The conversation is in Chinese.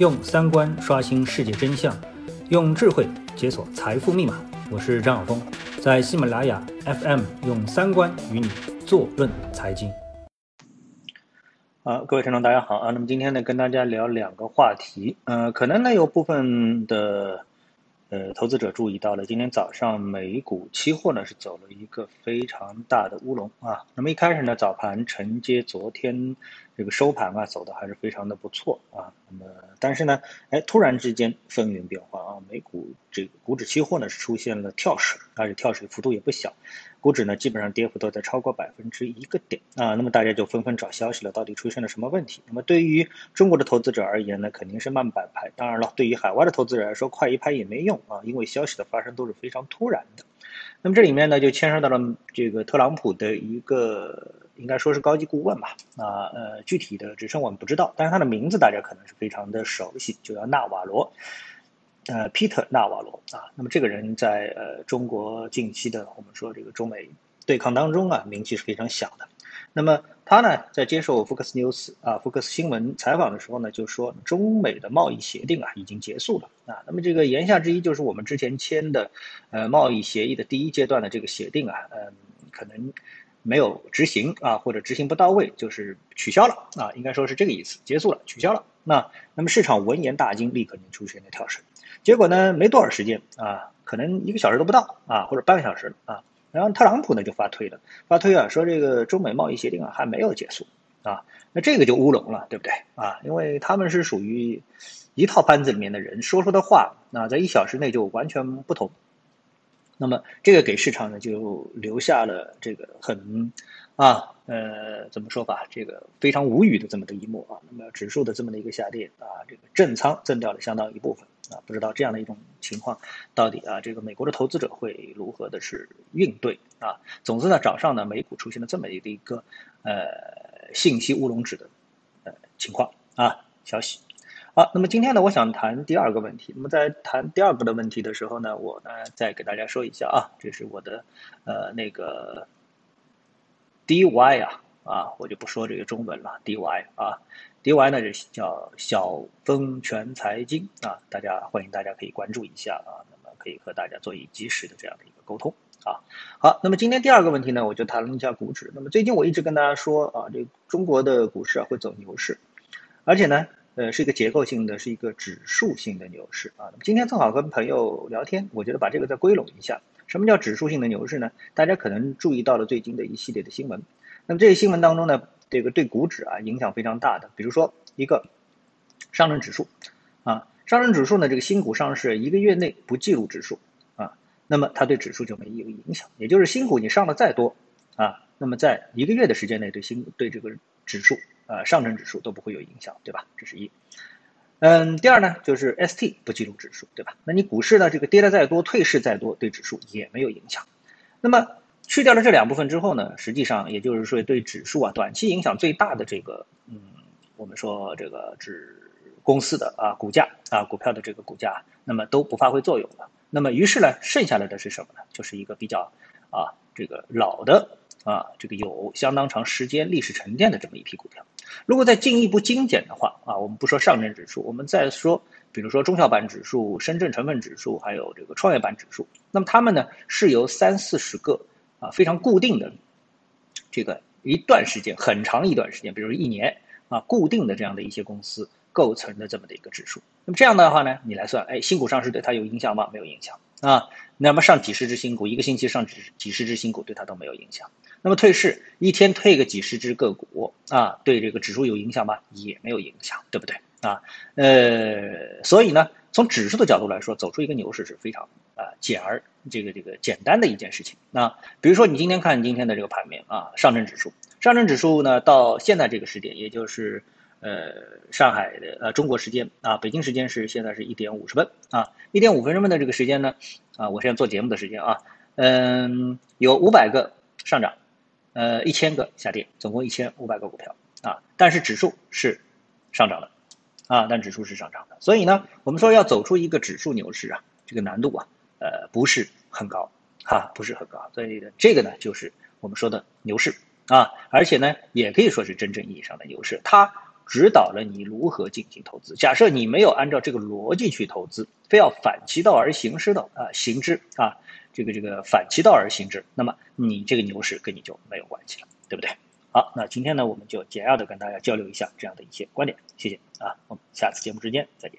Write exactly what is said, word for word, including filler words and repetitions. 用三观刷新世界真相，用智慧解锁财富密码。我是张晓峰，在喜马拉雅 F M 用三观与你坐论财经。啊，各位听众大家好啊。那么今天呢，跟大家聊两个话题。呃，可能呢有部分的呃投资者注意到了，今天早上美股期货呢是走了一个非常大的乌龙啊。那么一开始呢，早盘承接昨天这个收盘啊，走的还是非常的不错啊。那么但是呢，哎，突然之间风云变化啊，美股这个股指期货呢是出现了跳水，而且跳水幅度也不小。股指呢基本上跌幅都在超过百分之一个点啊，那么大家就纷纷找消息了，到底出现了什么问题？那么对于中国的投资者而言呢，肯定是慢半拍。当然了，对于海外的投资者来说，快一拍也没用啊，因为消息的发生都是非常突然的。那么这里面呢，就牵涉到了这个特朗普的一个，应该说是高级顾问吧，啊呃，具体的职称我们不知道，但是他的名字大家可能是非常的熟悉，就叫纳瓦罗。呃 Peter 纳瓦罗啊，那么这个人在呃中国近期的我们说这个中美对抗当中啊，名气是非常小的。那么他呢在接受 Focus News 啊 Focus 新闻采访的时候呢，就说中美的贸易协定啊已经结束了啊。那么这个言下之意就是我们之前签的呃贸易协议的第一阶段的这个协定啊，嗯、呃，可能没有执行啊，或者执行不到位，就是取消了啊，应该说是这个意思，结束了，取消了。那那么市场闻言大惊，立刻就出现了跳水。结果呢，没多少时间啊，可能一个小时都不到啊，或者半个小时啊，然后特朗普呢就发推了，发推啊说这个中美贸易协定啊还没有结束啊，那这个就乌龙了，对不对啊？因为他们是属于一套班子里面的人，说出的话啊，在一小时内就完全不同。那么这个给市场呢就留下了这个很啊呃怎么说吧，这个非常无语的这么的一幕啊。那么指数的这么的一个下跌啊，这个震仓震掉了相当一部分啊，不知道这样的一种情况到底啊这个美国的投资者会如何的是应对啊。总之呢，早上呢美股出现了这么一个呃信息乌龙指的呃情况啊消息。好、啊，那么今天呢，我想谈第二个问题。那么在谈第二个的问题的时候呢，我呢再给大家说一下啊，这是我的呃那个 D Y 啊啊，我就不说这个中文了 ，D Y 啊 ，D Y 呢这叫小风全财经啊，大家欢迎大家可以关注一下啊，那么可以和大家做一及时的这样的一个沟通啊。好，那么今天第二个问题呢，我就谈论一下股指。那么最近我一直跟大家说啊，这中国的股市啊会走牛市，而且呢。呃，是一个结构性的，是一个指数性的牛市啊。那么今天正好跟朋友聊天，我觉得把这个再归拢一下。什么叫指数性的牛市呢？大家可能注意到了最近的一系列的新闻。那么这些新闻当中呢，这个对股指啊影响非常大的，比如说一个上证指数啊，上证指数呢这个新股上市一个月内不计入指数啊，那么它对指数就没有影响。也就是新股你上的再多啊，那么在一个月的时间内对新对这个指数。呃，上证指数都不会有影响，对吧？这是一。嗯，第二呢，就是 S T 不计入指数，对吧？那你股市呢，这个跌得再多，退市再多，对指数也没有影响。那么去掉了这两部分之后呢，实际上也就是说，对指数啊，短期影响最大的这个，嗯，我们说这个指公司的啊股价啊股票的这个股价，那么都不发挥作用了。那么于是呢，剩下来的是什么呢？就是一个比较啊这个老的啊这个有相当长时间历史沉淀的这么一批股票。如果再进一步精简的话啊，我们不说上证指数，我们再说比如说中小板指数、深圳成分指数，还有这个创业板指数，那么它们呢是由三四十个啊非常固定的这个一段时间很长一段时间，比如一年啊固定的这样的一些公司构成的这么的一个指数。那么这样的话呢，你来算，哎，新股上市对它有影响吗？没有影响啊。那么上几十只新股，一个星期上几十只新股，对它都没有影响。那么退市，一天退个几十只个股啊，对这个指数有影响吗？也没有影响，对不对啊？呃，所以呢，从指数的角度来说，走出一个牛市是非常啊、呃、简而这个这个简单的一件事情。那、啊、比如说你今天看今天的这个盘面啊，上证指数，上证指数呢到现在这个时点，也就是。呃，上海的呃中国时间啊，北京时间是现在是一点五十分啊，一点五分的这个时间呢啊，我现在做节目的时间啊，嗯，有五百个上涨，呃，一千个下跌，总共一千五百个股票啊，但是指数是上涨的啊，但指数是上涨的，所以呢，我们说要走出一个指数牛市啊，这个难度啊，呃，不是很高啊，不是很高，所以这个呢，就是我们说的牛市啊，而且呢，也可以说是真正意义上的牛市，它。指导了你如何进行投资。假设你没有按照这个逻辑去投资，非要反其道而行之的啊、呃、行之啊，这个这个反其道而行之，那么你这个牛市跟你就没有关系了，对不对？好，那今天呢，我们就简要的跟大家交流一下这样的一些观点，谢谢啊，我们下次节目之间再见。